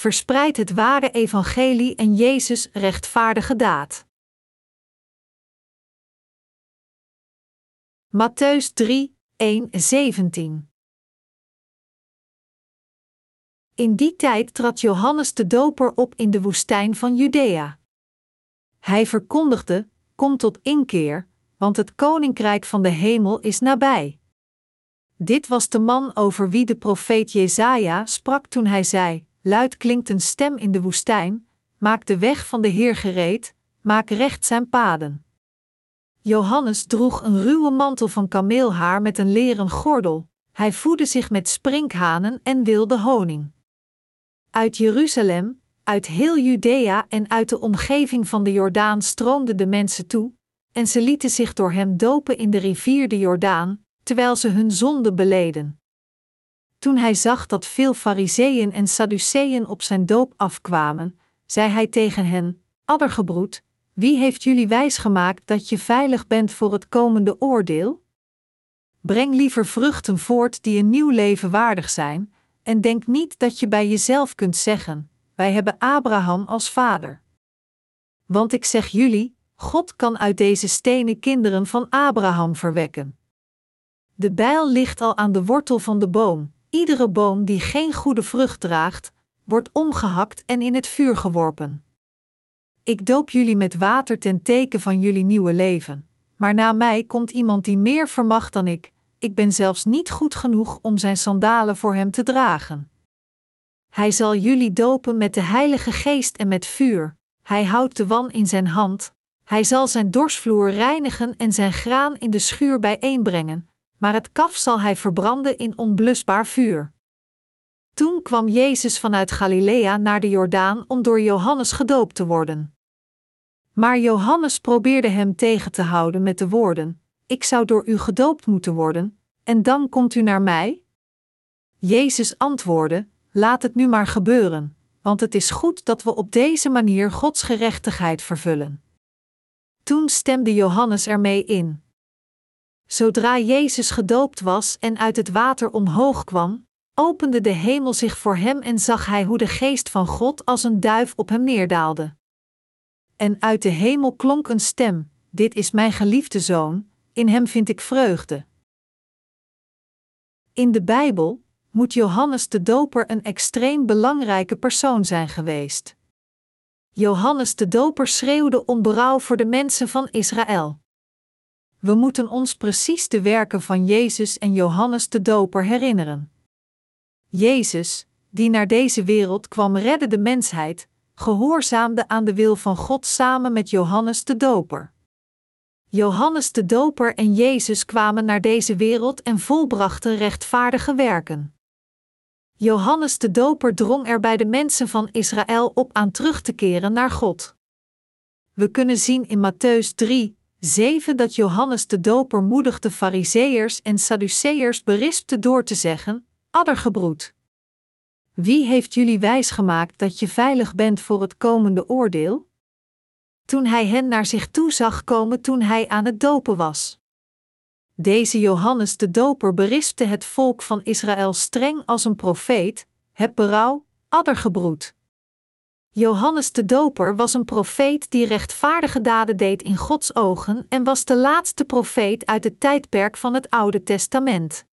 verspreid het ware evangelie en Jezus' rechtvaardige daad. Matteüs 3, 1-17. In die tijd trad Johannes de Doper op in de woestijn van Judea. Hij verkondigde: Kom tot inkeer, want het koninkrijk van de hemel is nabij. Dit was de man over wie de profeet Jesaja sprak toen hij zei: Luid klinkt een stem in de woestijn, maak de weg van de Heer gereed, maak recht zijn paden. Johannes droeg een ruwe mantel van kameelhaar met een leren gordel. Hij voedde zich met sprinkhanen en wilde honing. Uit Jeruzalem, uit heel Judea en uit de omgeving van de Jordaan stroomden de mensen toe, en ze lieten zich door hem dopen in de rivier de Jordaan, terwijl ze hun zonde beleden. Toen hij zag dat veel Fariseeën en Sadduceeën op zijn doop afkwamen, zei hij tegen hen: Addergebroed, wie heeft jullie wijsgemaakt dat je veilig bent voor het komende oordeel? Breng liever vruchten voort die een nieuw leven waardig zijn, en denk niet dat je bij jezelf kunt zeggen: Wij hebben Abraham als vader. Want ik zeg jullie, God kan uit deze stenen kinderen van Abraham verwekken. De bijl ligt al aan de wortel van de boom. Iedere boom die geen goede vrucht draagt, wordt omgehakt en in het vuur geworpen. Ik doop jullie met water ten teken van jullie nieuwe leven. Maar na mij komt iemand die meer vermag dan ik ben zelfs niet goed genoeg om zijn sandalen voor hem te dragen. Hij zal jullie dopen met de Heilige Geest en met vuur, hij houdt de wan in zijn hand, hij zal zijn dorsvloer reinigen en zijn graan in de schuur bijeenbrengen, maar het kaf zal hij verbranden in onblusbaar vuur. Toen kwam Jezus vanuit Galilea naar de Jordaan om door Johannes gedoopt te worden. Maar Johannes probeerde hem tegen te houden met de woorden: Ik zou door u gedoopt moeten worden, en dan komt u naar mij? Jezus antwoordde: Laat het nu maar gebeuren, want het is goed dat we op deze manier Gods gerechtigheid vervullen. Toen stemde Johannes ermee in. Zodra Jezus gedoopt was en uit het water omhoog kwam, opende de hemel zich voor hem en zag hij hoe de geest van God als een duif op hem neerdaalde. En uit de hemel klonk een stem: Dit is mijn geliefde zoon, in hem vind ik vreugde. In de Bijbel moet Johannes de Doper een extreem belangrijke persoon zijn geweest. Johannes de Doper schreeuwde om berouw voor de mensen van Israël. We moeten ons precies de werken van Jezus en Johannes de Doper herinneren. Jezus, die naar deze wereld kwam, redde de mensheid, gehoorzaamde aan de wil van God samen met Johannes de Doper. Johannes de Doper en Jezus kwamen naar deze wereld en volbrachten rechtvaardige werken. Johannes de Doper drong er bij de mensen van Israël op aan terug te keren naar God. We kunnen zien in Matteüs 3, 7 dat Johannes de Doper moedigde Fariseërs en Sadduceërs berispte door te zeggen: Addergebroed. Wie heeft jullie wijsgemaakt dat je veilig bent voor het komende oordeel? Toen hij hen naar zich toe zag komen toen hij aan het dopen was. Deze Johannes de Doper berispte het volk van Israël streng als een profeet: Heb berouw, addergebroed. Johannes de Doper was een profeet die rechtvaardige daden deed in Gods ogen en was de laatste profeet uit het tijdperk van het Oude Testament.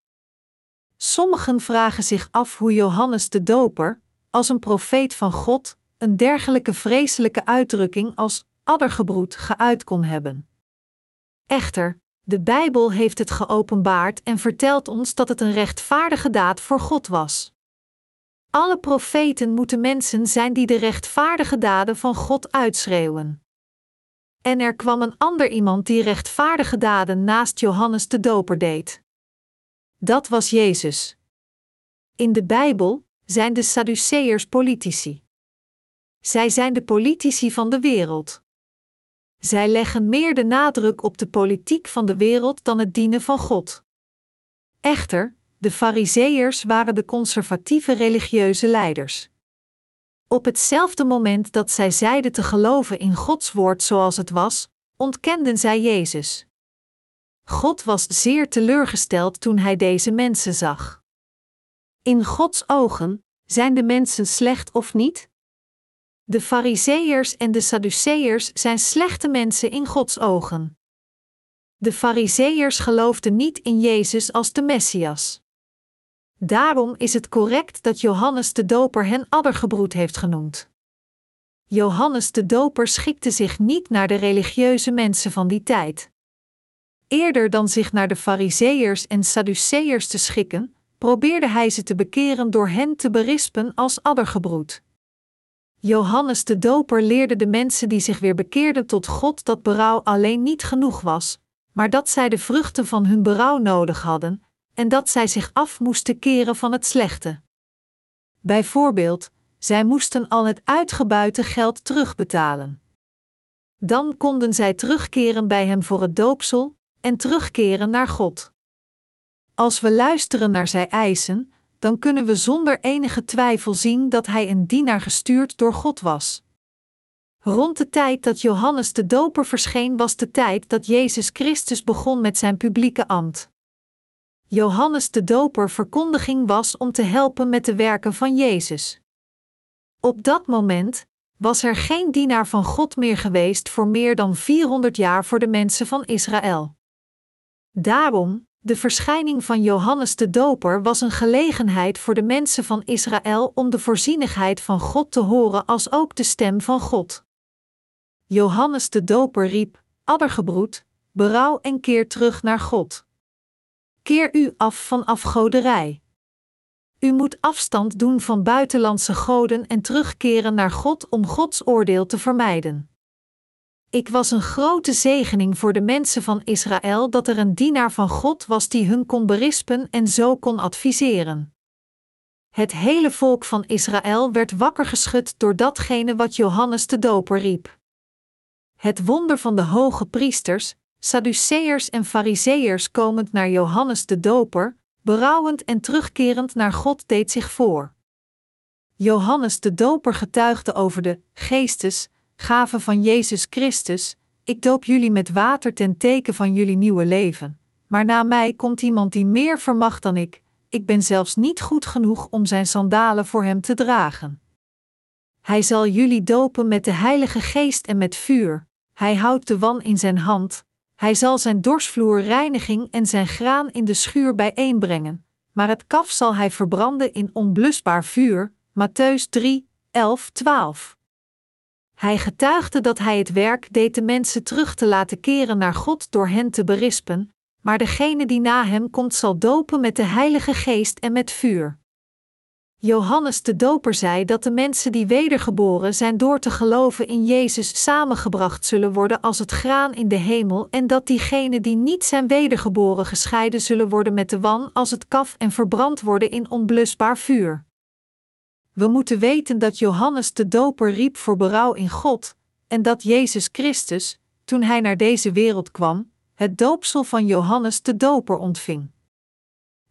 Sommigen vragen zich af hoe Johannes de Doper, als een profeet van God, een dergelijke vreselijke uitdrukking als addergebroed geuit kon hebben. Echter, de Bijbel heeft het geopenbaard en vertelt ons dat het een rechtvaardige daad voor God was. Alle profeten moeten mensen zijn die de rechtvaardige daden van God uitschreeuwen. En er kwam een ander iemand die rechtvaardige daden naast Johannes de Doper deed. Dat was Jezus. In de Bijbel zijn de Sadduceërs politici. Zij zijn de politici van de wereld. Zij leggen meer de nadruk op de politiek van de wereld dan het dienen van God. Echter, de Fariseërs waren de conservatieve religieuze leiders. Op hetzelfde moment dat zij zeiden te geloven in Gods woord zoals het was, ontkenden zij Jezus. God was zeer teleurgesteld toen hij deze mensen zag. In Gods ogen Zijn de mensen slecht of niet? De Fariseeërs en de Sadduceeërs zijn slechte mensen in Gods ogen. De Fariseeërs geloofden niet in Jezus als de Messias. Daarom is het correct dat Johannes de Doper hen addergebroed heeft genoemd. Johannes de Doper schikte zich niet naar de religieuze mensen van die tijd. Eerder dan zich naar de Fariseeërs en Sadduceeërs te schikken, probeerde hij ze te bekeren door hen te berispen als addergebroed. Johannes de Doper leerde de mensen die zich weer bekeerden tot God dat berouw alleen niet genoeg was, maar dat zij de vruchten van hun berouw nodig hadden en dat zij zich af moesten keren van het slechte. Bijvoorbeeld, zij moesten al het uitgebuiten geld terugbetalen. Dan konden zij terugkeren bij hem voor het doopsel en terugkeren naar God. Als we luisteren naar zijn eisen, dan kunnen we zonder enige twijfel zien dat hij een dienaar gestuurd door God was. Rond de tijd dat Johannes de Doper verscheen was de tijd dat Jezus Christus begon met zijn publieke ambt. Johannes de Doper verkondiging was om te helpen met de werken van Jezus. Op dat moment was er geen dienaar van God meer geweest voor meer dan 400 jaar voor de mensen van Israël. Daarom, de verschijning van Johannes de Doper was een gelegenheid voor de mensen van Israël om de voorzienigheid van God te horen als ook de stem van God. Johannes de Doper riep, addergebroed, berouw en keer terug naar God. Keer u af van afgoderij. U moet afstand doen van buitenlandse goden en terugkeren naar God om Gods oordeel te vermijden. Ik was een grote zegening voor de mensen van Israël dat er een dienaar van God was die hun kon berispen en zo kon adviseren. Het hele volk van Israël werd wakker geschud door datgene wat Johannes de Doper riep. Het wonder van de hoge priesters, Sadduceërs en Fariseërs komend naar Johannes de Doper, berouwend en terugkerend naar God deed zich voor. Johannes de Doper getuigde over de geestesgave van Jezus Christus, ik doop jullie met water ten teken van jullie nieuwe leven, maar na mij komt iemand die meer vermag dan ik ben zelfs niet goed genoeg om zijn sandalen voor hem te dragen. Hij zal jullie dopen met de Heilige Geest en met vuur, hij houdt de wan in zijn hand, hij zal zijn dorsvloer reinigen en zijn graan in de schuur bijeenbrengen, maar het kaf zal hij verbranden in onblusbaar vuur, Matteüs 3, 11, 12. Hij getuigde dat hij het werk deed de mensen terug te laten keren naar God door hen te berispen, maar degene die na hem komt zal dopen met de Heilige Geest en met vuur. Johannes de Doper zei dat de mensen die wedergeboren zijn door te geloven in Jezus samengebracht zullen worden als het graan in de hemel en dat diegenen die niet zijn wedergeboren gescheiden zullen worden met de wan als het kaf en verbrand worden in onblusbaar vuur. We moeten weten dat Johannes de Doper riep voor berouw in God en dat Jezus Christus, toen hij naar deze wereld kwam, het doopsel van Johannes de Doper ontving.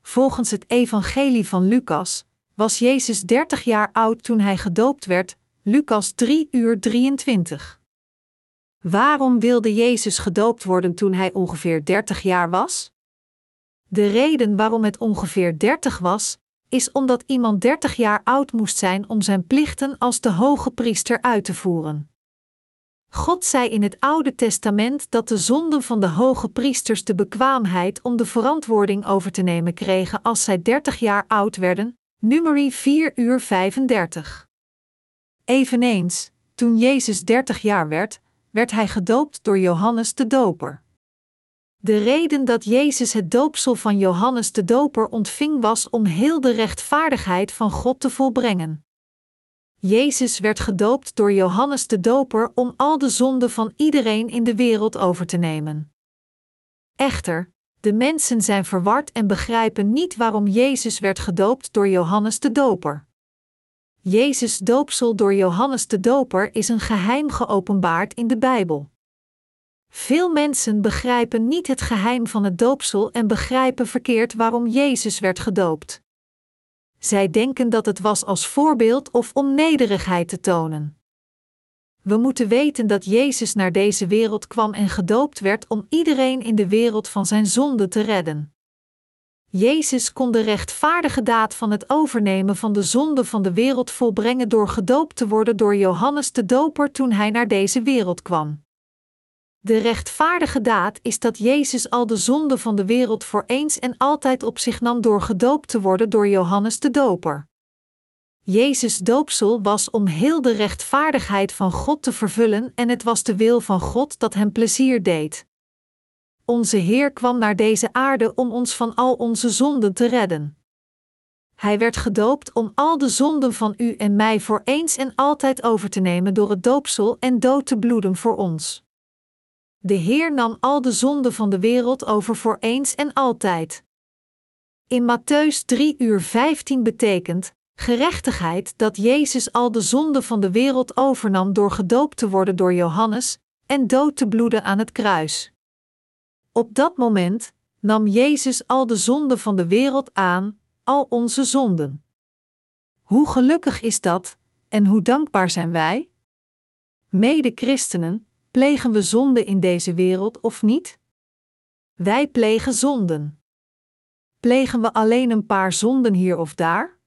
Volgens het evangelie van Lucas was Jezus 30 jaar oud toen hij gedoopt werd, Lucas 3:23. Waarom wilde Jezus gedoopt worden toen hij ongeveer 30 jaar was? De reden waarom het ongeveer 30 was, is omdat iemand 30 jaar oud moest zijn om zijn plichten als de hoge priester uit te voeren. God zei in het Oude Testament dat de zonden van de hoge priesters de bekwaamheid om de verantwoording over te nemen kregen als zij 30 jaar oud werden, Numeri 4:35. Eveneens, toen Jezus 30 jaar werd, werd hij gedoopt door Johannes de Doper. De reden dat Jezus het doopsel van Johannes de Doper ontving was om heel de rechtvaardigheid van God te volbrengen. Jezus werd gedoopt door Johannes de Doper om al de zonden van iedereen in de wereld over te nemen. Echter, de mensen zijn verward en begrijpen niet waarom Jezus werd gedoopt door Johannes de Doper. Jezus' doopsel door Johannes de Doper is een geheim geopenbaard in de Bijbel. Veel mensen begrijpen niet het geheim van het doopsel en begrijpen verkeerd waarom Jezus werd gedoopt. Zij denken dat het was als voorbeeld of om nederigheid te tonen. We moeten weten dat Jezus naar deze wereld kwam en gedoopt werd om iedereen in de wereld van zijn zonde te redden. Jezus kon de rechtvaardige daad van het overnemen van de zonde van de wereld volbrengen door gedoopt te worden door Johannes de Doper toen hij naar deze wereld kwam. De rechtvaardige daad is dat Jezus al de zonde van de wereld voor eens en altijd op zich nam door gedoopt te worden door Johannes de Doper. Jezus' doopsel was om heel de rechtvaardigheid van God te vervullen en het was de wil van God dat hem plezier deed. Onze Heer kwam naar deze aarde om ons van al onze zonden te redden. Hij werd gedoopt om al de zonden van u en mij voor eens en altijd over te nemen door het doopsel en dood te bloeden voor ons. De Heer nam al de zonden van de wereld over voor eens en altijd. In Matteüs 3:15 betekent gerechtigheid dat Jezus al de zonden van de wereld overnam door gedoopt te worden door Johannes en dood te bloeden aan het kruis. Op dat moment nam Jezus al de zonden van de wereld aan, al onze zonden. Hoe gelukkig is dat, en hoe dankbaar zijn wij? Mede-christenen, plegen we zonde in deze wereld of niet? Wij plegen zonden. Plegen we alleen een paar zonden hier of daar?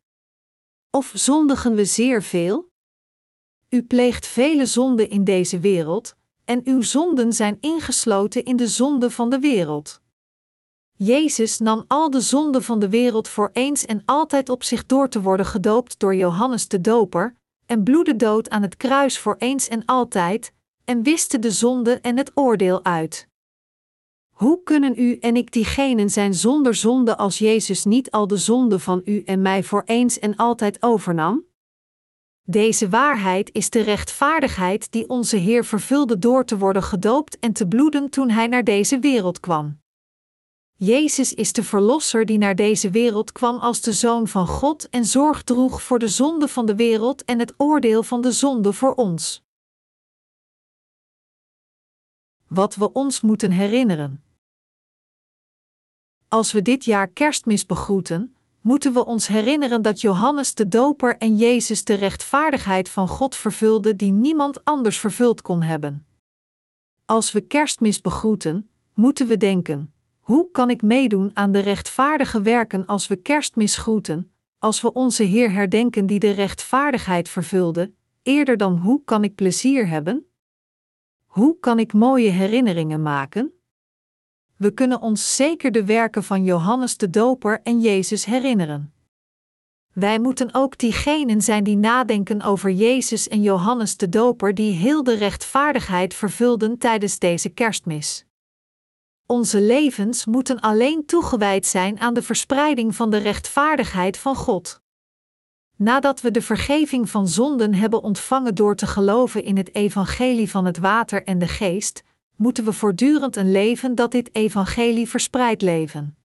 Of zondigen we zeer veel? U pleegt vele zonden in deze wereld, en uw zonden zijn ingesloten in de zonden van de wereld. Jezus nam al de zonden van de wereld voor eens en altijd op zich door te worden gedoopt door Johannes de Doper, en bloedde dood aan het kruis voor eens en altijd, en wiste de zonde en het oordeel uit. Hoe kunnen u en ik diegenen zijn zonder zonde als Jezus niet al de zonde van u en mij voor eens en altijd overnam? Deze waarheid is de rechtvaardigheid die onze Heer vervulde door te worden gedoopt en te bloeden toen Hij naar deze wereld kwam. Jezus is de Verlosser die naar deze wereld kwam als de Zoon van God en zorg droeg voor de zonde van de wereld en het oordeel van de zonde voor ons. Wat we ons moeten herinneren. Als we dit jaar Kerstmis begroeten, moeten we ons herinneren dat Johannes de Doper en Jezus de rechtvaardigheid van God vervulden die niemand anders vervuld kon hebben. Als we Kerstmis begroeten, moeten we denken: hoe kan ik meedoen aan de rechtvaardige werken als we Kerstmis groeten, als we onze Heer herdenken die de rechtvaardigheid vervulde, eerder dan hoe kan ik plezier hebben? Hoe kan ik mooie herinneringen maken? We kunnen ons zeker de werken van Johannes de Doper en Jezus herinneren. Wij moeten ook diegenen zijn die nadenken over Jezus en Johannes de Doper die heel de rechtvaardigheid vervulden tijdens deze Kerstmis. Onze levens moeten alleen toegewijd zijn aan de verspreiding van de rechtvaardigheid van God. Nadat we de vergeving van zonden hebben ontvangen door te geloven in het evangelie van het water en de geest, moeten we voortdurend een leven dat dit evangelie verspreidt leven.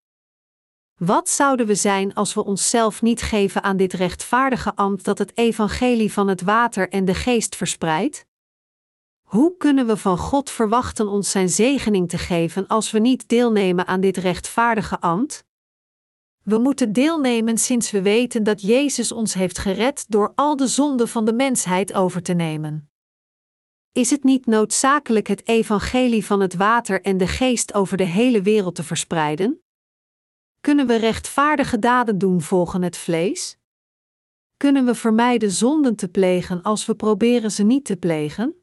Wat zouden we zijn als we onszelf niet geven aan dit rechtvaardige ambt dat het evangelie van het water en de geest verspreidt? Hoe kunnen we van God verwachten ons zijn zegening te geven als we niet deelnemen aan dit rechtvaardige ambt? We moeten deelnemen sinds we weten dat Jezus ons heeft gered door al de zonden van de mensheid over te nemen. Is het niet noodzakelijk het evangelie van het water en de geest over de hele wereld te verspreiden? Kunnen we rechtvaardige daden doen volgen het vlees? Kunnen we vermijden zonden te plegen als we proberen ze niet te plegen?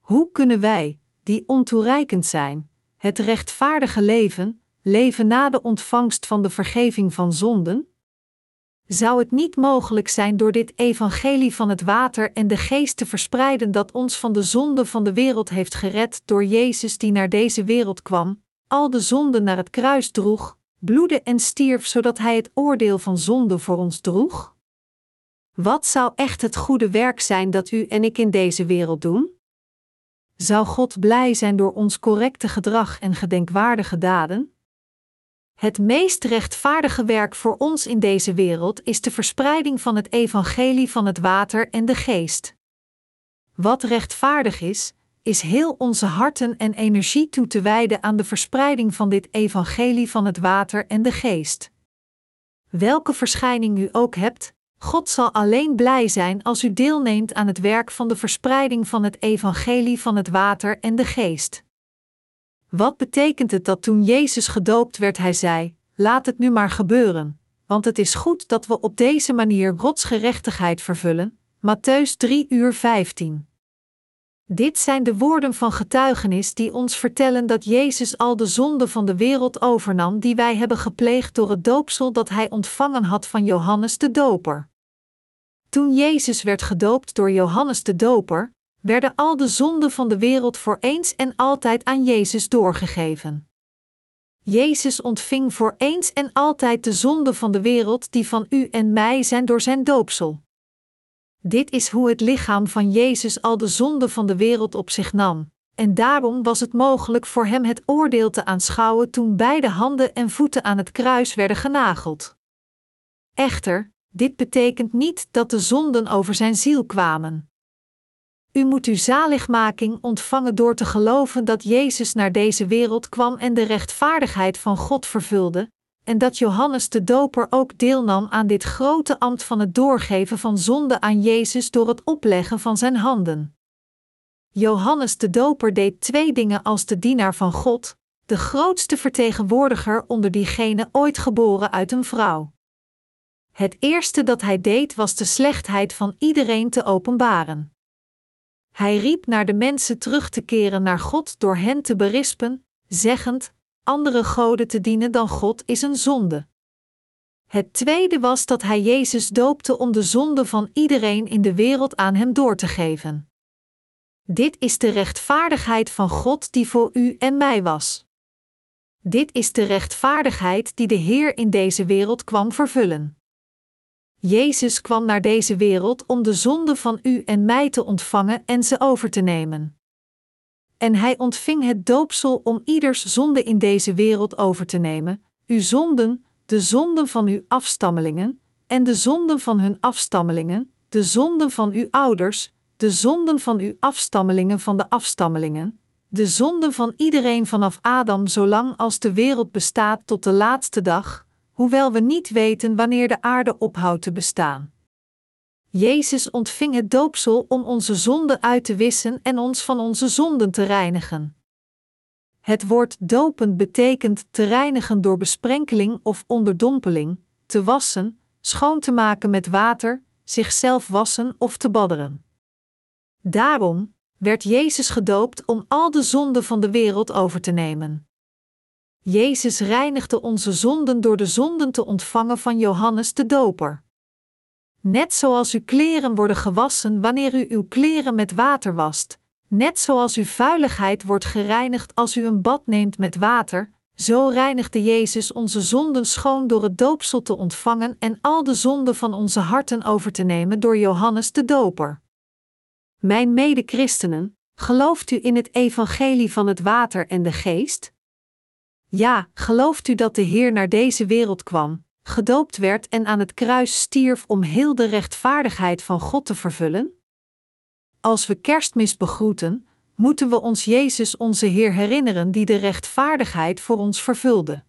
Hoe kunnen wij, die ontoereikend zijn, het rechtvaardige leven, leven na de ontvangst van de vergeving van zonden? Zou het niet mogelijk zijn door dit evangelie van het water en de geest te verspreiden dat ons van de zonde van de wereld heeft gered door Jezus die naar deze wereld kwam, al de zonden naar het kruis droeg, bloedde en stierf zodat Hij het oordeel van zonde voor ons droeg? Wat zou echt het goede werk zijn dat u en ik in deze wereld doen? Zou God blij zijn door ons correcte gedrag en gedenkwaardige daden? Het meest rechtvaardige werk voor ons in deze wereld is de verspreiding van het evangelie van het water en de geest. Wat rechtvaardig is, is heel onze harten en energie toe te wijden aan de verspreiding van dit evangelie van het water en de geest. Welke verschijning u ook hebt, God zal alleen blij zijn als u deelneemt aan het werk van de verspreiding van het evangelie van het water en de geest. Wat betekent het dat toen Jezus gedoopt werd, Hij zei: Laat het nu maar gebeuren, want het is goed dat we op deze manier Gods gerechtigheid vervullen. Matteüs 3:15. Dit zijn de woorden van getuigenis die ons vertellen dat Jezus al de zonde van de wereld overnam die wij hebben gepleegd door het doopsel dat hij ontvangen had van Johannes de Doper. Toen Jezus werd gedoopt door Johannes de Doper, werden al de zonden van de wereld voor eens en altijd aan Jezus doorgegeven. Jezus ontving voor eens en altijd de zonden van de wereld die van u en mij zijn door zijn doopsel. Dit is hoe het lichaam van Jezus al de zonden van de wereld op zich nam, en daarom was het mogelijk voor hem het oordeel te aanschouwen toen beide handen en voeten aan het kruis werden genageld. Echter, dit betekent niet dat de zonden over zijn ziel kwamen. U moet uw zaligmaking ontvangen door te geloven dat Jezus naar deze wereld kwam en de rechtvaardigheid van God vervulde, en dat Johannes de Doper ook deelnam aan dit grote ambt van het doorgeven van zonde aan Jezus door het opleggen van zijn handen. Johannes de Doper deed twee dingen als de dienaar van God, de grootste vertegenwoordiger onder diegenen ooit geboren uit een vrouw. Het eerste dat hij deed was de slechtheid van iedereen te openbaren. Hij riep naar de mensen terug te keren naar God door hen te berispen, zeggend: andere goden te dienen dan God is een zonde. Het tweede was dat hij Jezus doopte om de zonde van iedereen in de wereld aan hem door te geven. Dit is de rechtvaardigheid van God die voor u en mij was. Dit is de rechtvaardigheid die de Heer in deze wereld kwam vervullen. Jezus kwam naar deze wereld om de zonde van u en mij te ontvangen en ze over te nemen. En hij ontving het doopsel om ieders zonde in deze wereld over te nemen, uw zonden, de zonden van uw afstammelingen, en de zonden van hun afstammelingen, de zonden van uw ouders, de zonden van uw afstammelingen van de afstammelingen, de zonden van iedereen vanaf Adam zolang als de wereld bestaat tot de laatste dag, hoewel we niet weten wanneer de aarde ophoudt te bestaan. Jezus ontving het doopsel om onze zonden uit te wissen en ons van onze zonden te reinigen. Het woord dopen betekent te reinigen door besprenkeling of onderdompeling, te wassen, schoon te maken met water, zichzelf wassen of te badderen. Daarom werd Jezus gedoopt om al de zonden van de wereld over te nemen. Jezus reinigde onze zonden door de zonden te ontvangen van Johannes de Doper. Net zoals uw kleren worden gewassen wanneer u uw kleren met water wast, net zoals uw vuiligheid wordt gereinigd als u een bad neemt met water, zo reinigde Jezus onze zonden schoon door het doopsel te ontvangen en al de zonden van onze harten over te nemen door Johannes de Doper. Mijn mede-christenen, gelooft u in het evangelie van het water en de geest? Ja, gelooft u dat de Heer naar deze wereld kwam, gedoopt werd en aan het kruis stierf om heel de rechtvaardigheid van God te vervullen? Als we Kerstmis begroeten, moeten we ons Jezus onze Heer herinneren die de rechtvaardigheid voor ons vervulde.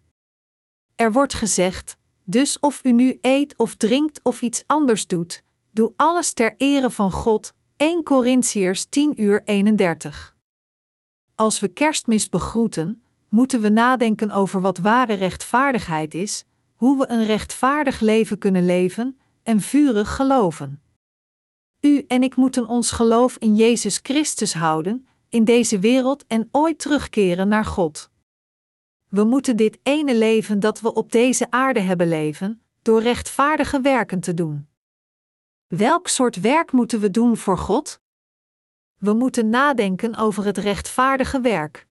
Er wordt gezegd: dus of u nu eet of drinkt of iets anders doet, doe alles ter ere van God, 1 Corinthiërs 10:31. Als we Kerstmis begroeten, moeten we nadenken over wat ware rechtvaardigheid is, hoe we een rechtvaardig leven kunnen leven en vurig geloven. U en ik moeten ons geloof in Jezus Christus houden, in deze wereld en ooit terugkeren naar God. We moeten dit ene leven dat we op deze aarde hebben leven, door rechtvaardige werken te doen. Welk soort werk moeten we doen voor God? We moeten nadenken over het rechtvaardige werk.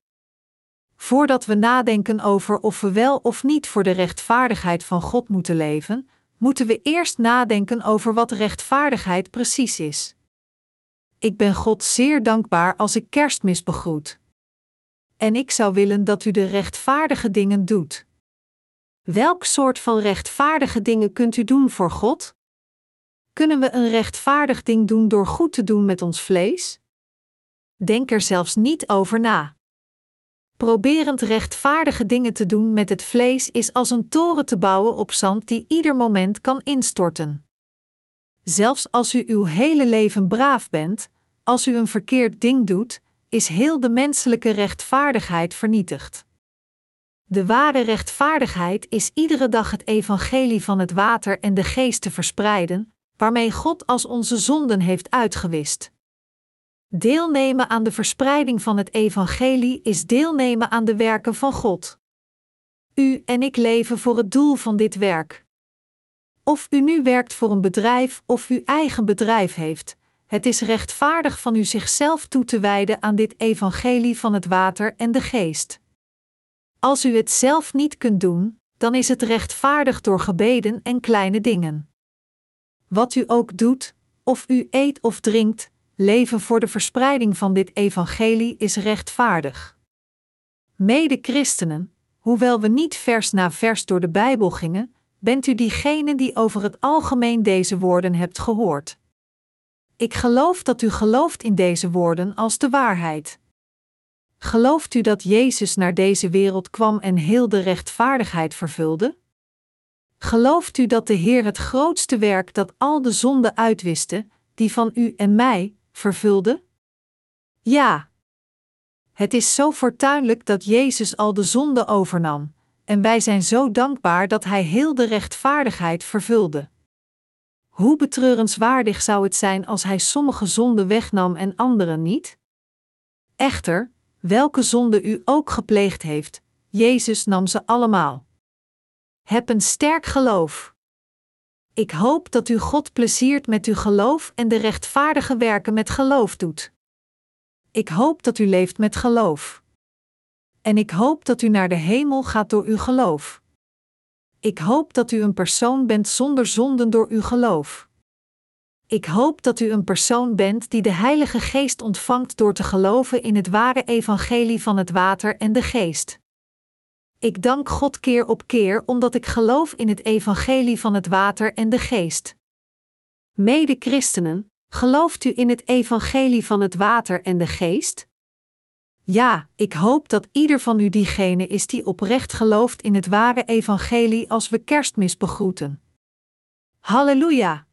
Voordat we nadenken over of we wel of niet voor de rechtvaardigheid van God moeten leven, moeten we eerst nadenken over wat rechtvaardigheid precies is. Ik ben God zeer dankbaar als ik Kerstmis begroet. En ik zou willen dat u de rechtvaardige dingen doet. Welk soort van rechtvaardige dingen kunt u doen voor God? Kunnen we een rechtvaardig ding doen door goed te doen met ons vlees? Denk er zelfs niet over na. Proberend rechtvaardige dingen te doen met het vlees is als een toren te bouwen op zand die ieder moment kan instorten. Zelfs als u uw hele leven braaf bent, als u een verkeerd ding doet, is heel de menselijke rechtvaardigheid vernietigd. De ware rechtvaardigheid is iedere dag het evangelie van het water en de geest te verspreiden, waarmee God als onze zonden heeft uitgewist. Deelnemen aan de verspreiding van het evangelie is deelnemen aan de werken van God. U en ik leven voor het doel van dit werk. Of u nu werkt voor een bedrijf of u eigen bedrijf heeft, het is rechtvaardig van u zichzelf toe te wijden aan dit evangelie van het water en de geest. Als u het zelf niet kunt doen, dan is het rechtvaardig door gebeden en kleine dingen. Wat u ook doet, of u eet of drinkt, leven voor de verspreiding van dit evangelie is rechtvaardig. Mede-christenen, hoewel we niet vers na vers door de Bijbel gingen, bent u diegene die over het algemeen deze woorden hebt gehoord. Ik geloof dat u gelooft in deze woorden als de waarheid. Gelooft u dat Jezus naar deze wereld kwam en heel de rechtvaardigheid vervulde? Gelooft u dat de Heer het grootste werk dat al de zonden uitwiste, die van u en mij, vervulde? Ja. Het is zo fortuinlijk dat Jezus al de zonde overnam, en wij zijn zo dankbaar dat Hij heel de rechtvaardigheid vervulde. Hoe betreurenswaardig zou het zijn als Hij sommige zonden wegnam en anderen niet? Echter, welke zonde u ook gepleegd heeft, Jezus nam ze allemaal. Heb een sterk geloof. Ik hoop dat u God pleziert met uw geloof en de rechtvaardige werken met geloof doet. Ik hoop dat u leeft met geloof. En ik hoop dat u naar de hemel gaat door uw geloof. Ik hoop dat u een persoon bent zonder zonden door uw geloof. Ik hoop dat u een persoon bent die de Heilige Geest ontvangt door te geloven in het ware evangelie van het water en de geest. Ik dank God keer op keer omdat ik geloof in het evangelie van het water en de geest. Mede-christenen, gelooft u in het evangelie van het water en de geest? Ja, ik hoop dat ieder van u diegene is die oprecht gelooft in het ware evangelie als we Kerstmis begroeten. Halleluja!